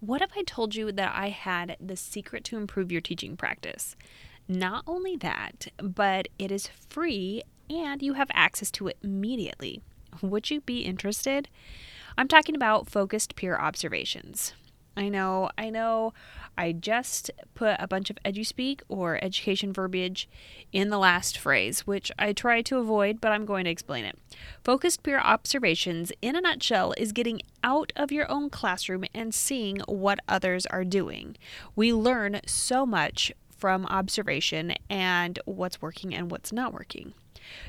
What if I told you that I had the secret to improve your teaching practice? Not only that, but it is free and you have access to it immediately. Would you be interested? I'm talking about focused peer observations. I know. I just put a bunch of EduSpeak or education verbiage in the last phrase, which I try to avoid, but I'm going to explain it. Focused peer observations, in a nutshell, is getting out of your own classroom and seeing what others are doing. We learn so much from observation and what's working and what's not working.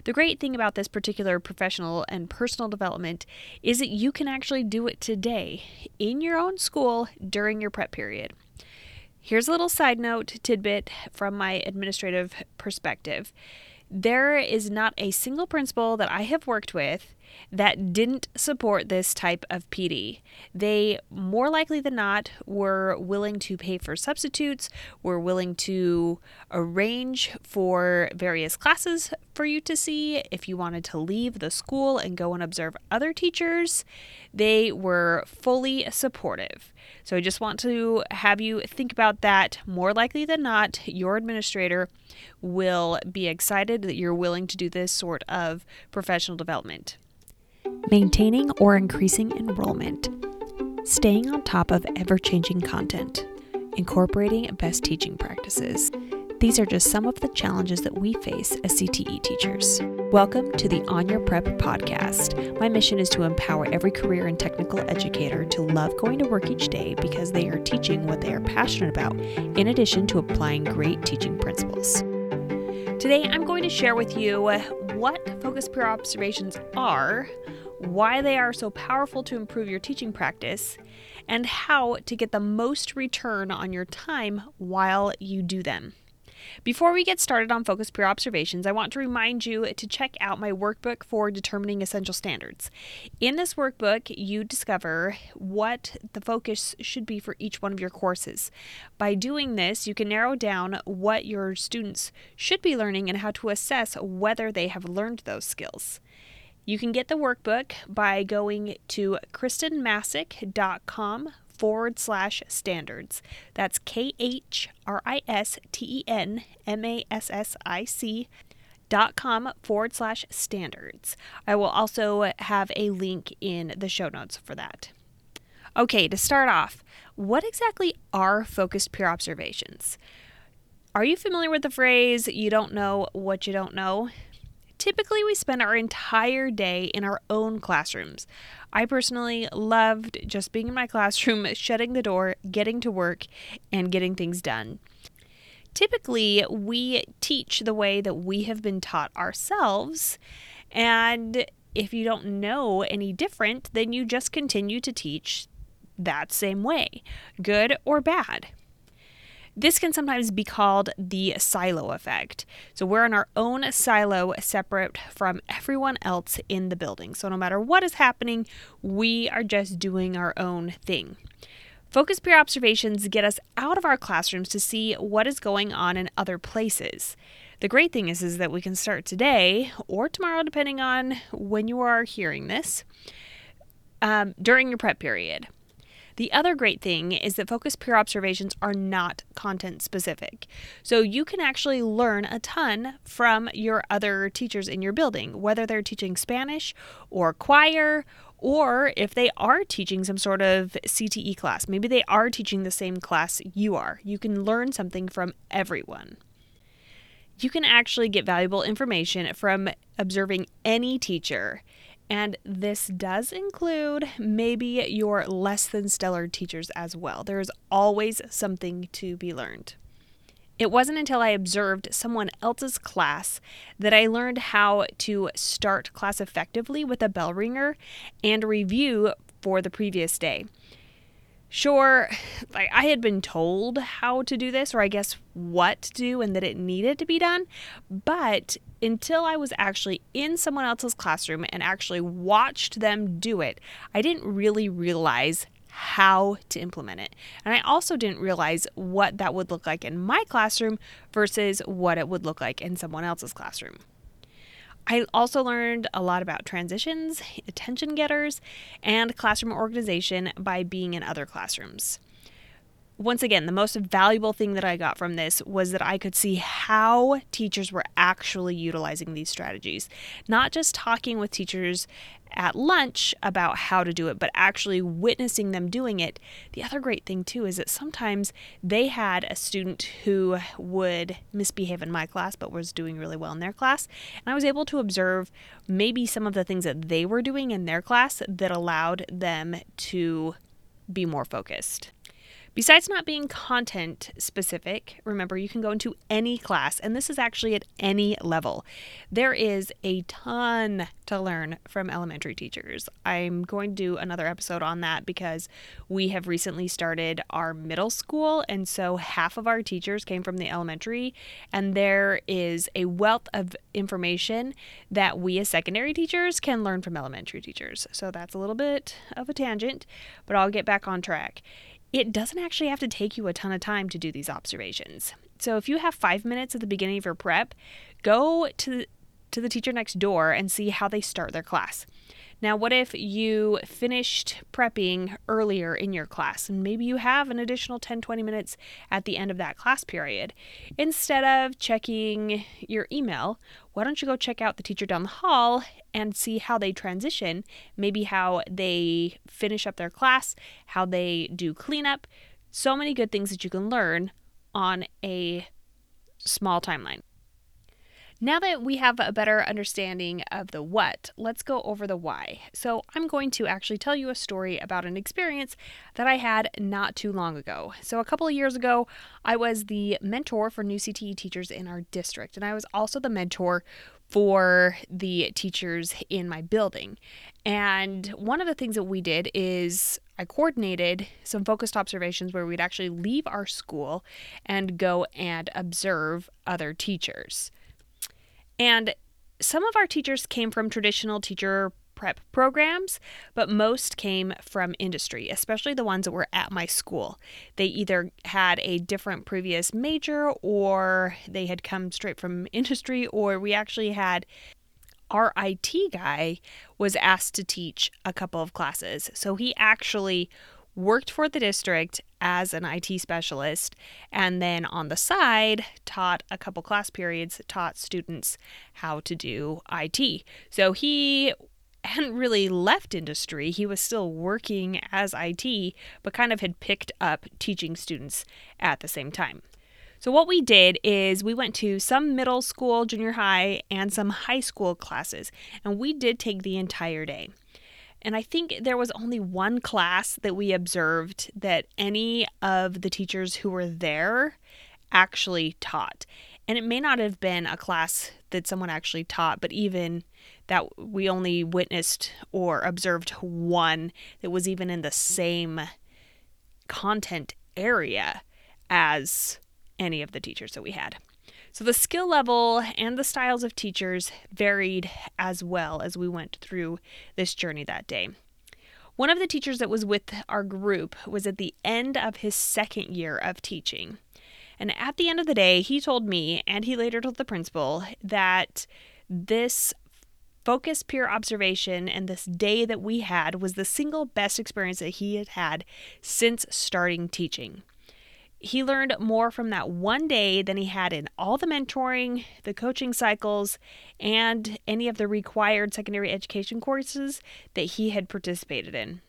The great thing about this particular professional and personal development is that you can actually do it today in your own school during your prep period. Here's a little side note tidbit from my administrative perspective. There is not a single principal that I have worked with that didn't support this type of PD. They, more likely than not, were willing to pay for substitutes, were willing to arrange for various classes for you to see if you wanted to leave the school and go and observe other teachers. They were fully supportive. So I just want to have you think about that. More likely than not, your administrator will be excited that you're willing to do this sort of professional development. Maintaining or increasing enrollment, staying on top of ever-changing content, incorporating best teaching practices. These are just some of the challenges that we face as CTE teachers. Welcome to the On Your Prep podcast. My mission is to empower every career and technical educator to love going to work each day because they are teaching what they are passionate about, in addition to applying great teaching principles. Today, I'm going to share with you what focused peer observations are, why they are so powerful to improve your teaching practice, and how to get the most return on your time while you do them. Before we get started on focused peer observations, I want to remind you to check out my workbook for determining essential standards. In this workbook, you discover what the focus should be for each one of your courses. By doing this, you can narrow down what your students should be learning and how to assess whether they have learned those skills. You can get the workbook by going to kristenmassick.com/standards. That's KRISTENMASSIC.com/standards. I will also have a link in the show notes for that. Okay, to start off, what exactly are focused peer observations? Are you familiar with the phrase, you don't know what you don't know? Typically, we spend our entire day in our own classrooms. I personally loved just being in my classroom, shutting the door, getting to work, and getting things done. Typically, we teach the way that we have been taught ourselves, and if you don't know any different, then you just continue to teach that same way, good or bad. This can sometimes be called the silo effect. So we're in our own silo, separate from everyone else in the building. So no matter what is happening, we are just doing our own thing. Focused peer observations get us out of our classrooms to see what is going on in other places. The great thing is that we can start today or tomorrow, depending on when you are hearing this, during your prep period. The other great thing is that focused peer observations are not content specific. So you can actually learn a ton from your other teachers in your building, whether they're teaching Spanish or choir, or if they are teaching some sort of CTE class. Maybe they are teaching the same class you are. You can learn something from everyone. You can actually get valuable information from observing any teacher. And this does include maybe your less than stellar teachers as well. There is always something to be learned. It wasn't until I observed someone else's class that I learned how to start class effectively with a bell ringer and review for the previous day. Sure, I had been told how to do this, or I guess what to do and that it needed to be done, but until I was actually in someone else's classroom and actually watched them do it, I didn't really realize how to implement it. And I also didn't realize what that would look like in my classroom versus what it would look like in someone else's classroom. I also learned a lot about transitions, attention getters, and classroom organization by being in other classrooms. once again, the most valuable thing that I got from this was that I could see how teachers were actually utilizing these strategies. Not just talking with teachers at lunch about how to do it, but actually witnessing them doing it. The other great thing too is that sometimes they had a student who would misbehave in my class but was doing really well in their class. And I was able to observe maybe some of the things that they were doing in their class that allowed them to be more focused. Besides not being content specific, remember you can go into any class, and this is actually at any level. There is a ton to learn from elementary teachers. I'm going to do another episode on that because we have recently started our middle school, and so half of our teachers came from the elementary, and there is a wealth of information that we as secondary teachers can learn from elementary teachers. So that's a little bit of a tangent, but I'll get back on track. It doesn't actually have to take you a ton of time to do these observations. So if you have 5 minutes at the beginning of your prep, go to the teacher next door and see how they start their class. Now, what if you finished prepping earlier in your class and maybe you have an additional 10-20 minutes at the end of that class period? Instead of checking your email, why don't you go check out the teacher down the hall and see how they transition, maybe how they finish up their class, how they do cleanup. So many good things that you can learn on a small timeline. Now that we have a better understanding of the what, let's go over the why. So I'm going to actually tell you a story about an experience that I had not too long ago. So a couple of years ago, I was the mentor for new CTE teachers in our district, and I was also the mentor for the teachers in my building. And one of the things that we did is I coordinated some focused observations where we'd actually leave our school and go and observe other teachers. And some of our teachers came from traditional teacher prep programs, but most came from industry, especially the ones that were at my school. They either had a different previous major, or they had come straight from industry, or we actually had our IT guy was asked to teach a couple of classes. So he actually worked for the district as an IT specialist, and then on the side taught a couple class periods, taught students how to do IT. So he hadn't really left industry. He was still working as IT, but kind of had picked up teaching students at the same time. So what we did is we went to some middle school, junior high, and some high school classes, and we did take the entire day. And I think there was only one class that we observed that any of the teachers who were there actually taught. And it may not have been a class that someone actually taught, but even that we only witnessed or observed one that was even in the same content area as any of the teachers that we had. So the skill level and the styles of teachers varied as well as we went through this journey that day. One of the teachers that was with our group was at the end of his second year of teaching. And at the end of the day, he told me, and he later told the principal, that this focus peer observation and this day that we had was the single best experience that he had had since starting teaching. He learned more from that one day than he had in all the mentoring, the coaching cycles, and any of the required secondary education courses that he had participated in.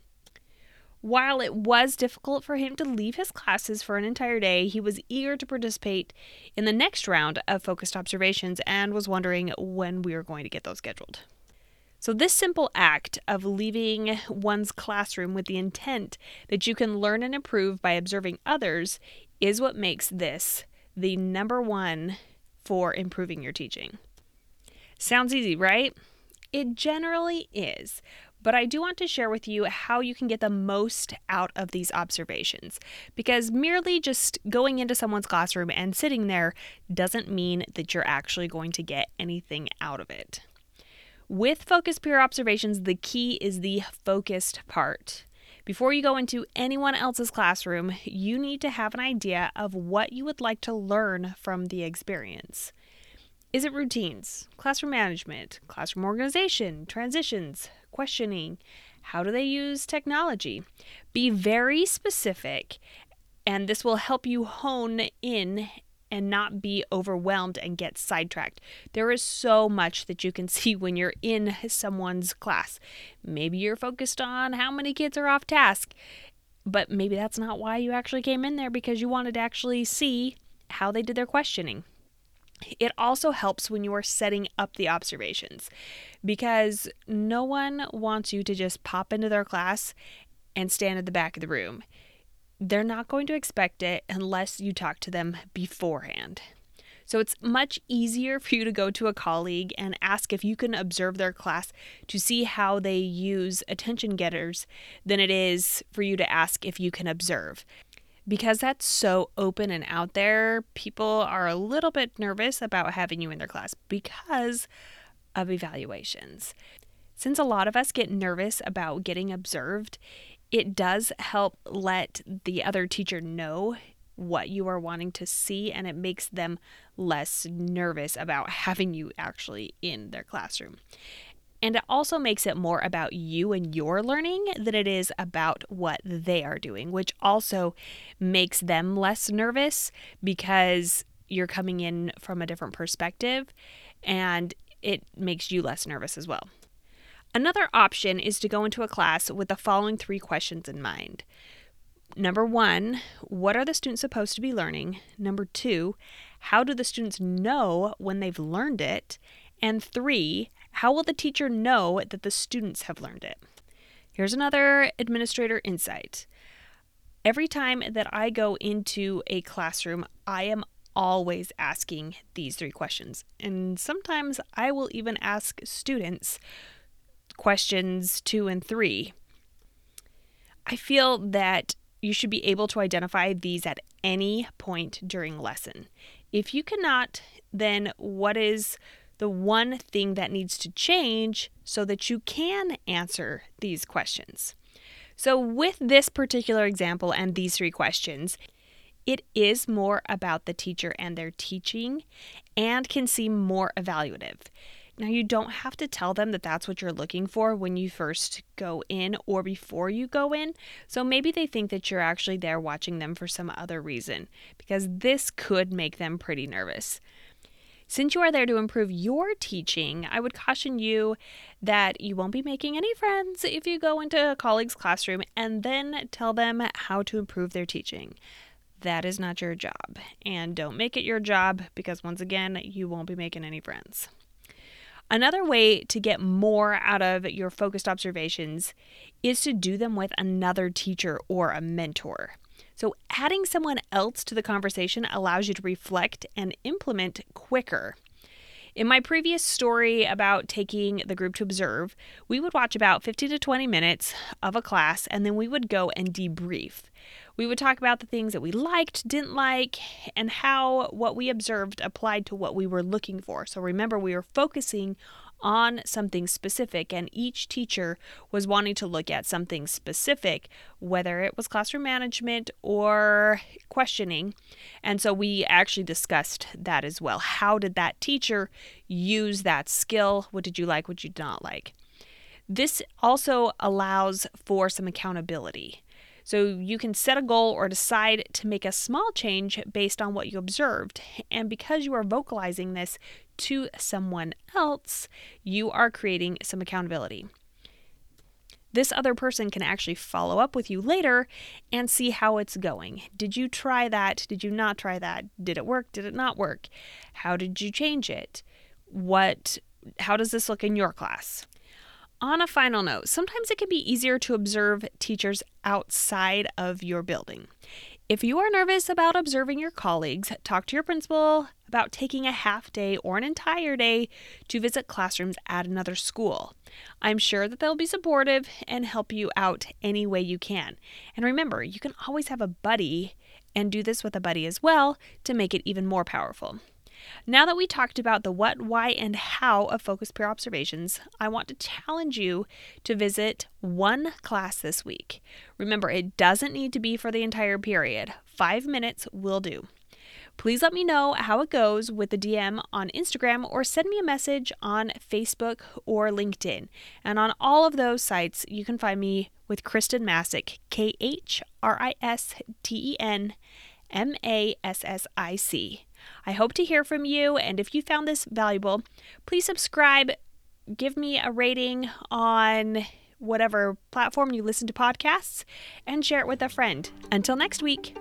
While it was difficult for him to leave his classes for an entire day, he was eager to participate in the next round of focused observations and was wondering when we were going to get those scheduled. So this simple act of leaving one's classroom with the intent that you can learn and improve by observing others is what makes this the number one for improving your teaching. Sounds easy, right? It generally is, but I do want to share with you how you can get the most out of these observations, because merely just going into someone's classroom and sitting there doesn't mean that you're actually going to get anything out of it. With focused peer observations, the key is the focused part. Before you go into anyone else's classroom, you need to have an idea of what you would like to learn from the experience. Is it routines, classroom management, classroom organization, transitions, questioning? How do they use technology? Be very specific And this will help you hone in and not be overwhelmed and get sidetracked. There is so much that you can see when you're in someone's class. Maybe you're focused on how many kids are off task, but maybe that's not why you actually came in there, because you wanted to actually see how they did their questioning. It also helps when you are setting up the observations, because no one wants you to just pop into their class and stand at the back of the room. They're not going to expect it unless you talk to them beforehand. So it's much easier for you to go to a colleague and ask if you can observe their class to see how they use attention getters than it is for you to ask if you can observe. Because that's so open and out there, people are a little bit nervous about having you in their class because of evaluations. Since a lot of us get nervous about getting observed, it does help let the other teacher know what you are wanting to see, and it makes them less nervous about having you actually in their classroom. And it also makes it more about you and your learning than it is about what they are doing, which also makes them less nervous because you're coming in from a different perspective, and it makes you less nervous as well. Another option is to go into a class with the following three questions in mind. Number one, what are the students supposed to be learning? Number two, how do the students know when they've learned it? And three, how will the teacher know that the students have learned it? Here's another administrator insight. Every time that I go into a classroom, I am always asking these three questions. And sometimes I will even ask students questions 2 and 3. I feel that you should be able to identify these at any point during lesson. If you cannot, then what is the one thing that needs to change so that you can answer these questions? So with this particular example and these three questions, it is more about the teacher and their teaching and can seem more evaluative. Now, you don't have to tell them that that's what you're looking for when you first go in or before you go in. So maybe they think that you're actually there watching them for some other reason, because this could make them pretty nervous. Since you are there to improve your teaching, I would caution you that you won't be making any friends if you go into a colleague's classroom and then tell them how to improve their teaching. That is not your job, and don't make it your job, because once again, you won't be making any friends. Another way to get more out of your focused observations is to do them with another teacher or a mentor. So adding someone else to the conversation allows you to reflect and implement quicker. In my previous story about taking the group to observe, we would watch about 15 to 20 minutes of a class, and then we would go and debrief. We would talk about the things that we liked, didn't like, and how what we observed applied to what we were looking for. So remember, we were focusing on something specific, and each teacher was wanting to look at something specific, whether it was classroom management or questioning. And so we actually discussed that as well. How did that teacher use that skill? What did you like? What did you not like? This also allows for some accountability. So you can set a goal or decide to make a small change based on what you observed. And because you are vocalizing this to someone else, you are creating some accountability. This other person can actually follow up with you later and see how it's going. Did you try that? Did you not try that? Did it work? Did it not work? How did you change it? How does this look in your class? On a final note, sometimes it can be easier to observe teachers outside of your building. If you are nervous about observing your colleagues, talk to your principal about taking a half day or an entire day to visit classrooms at another school. I'm sure that they'll be supportive and help you out any way you can. And remember, you can always have a buddy and do this with a buddy as well to make it even more powerful. Now that we talked about the what, why, and how of focused peer observations, I want to challenge you to visit one class this week. Remember, it doesn't need to be for the entire period. 5 minutes will do. Please let me know how it goes with a DM on Instagram, or send me a message on Facebook or LinkedIn. And on all of those sites, you can find me with Kristen Massick, KristenMassick. I hope to hear from you, and if you found this valuable, please subscribe, give me a rating on whatever platform you listen to podcasts, and share it with a friend. Until next week.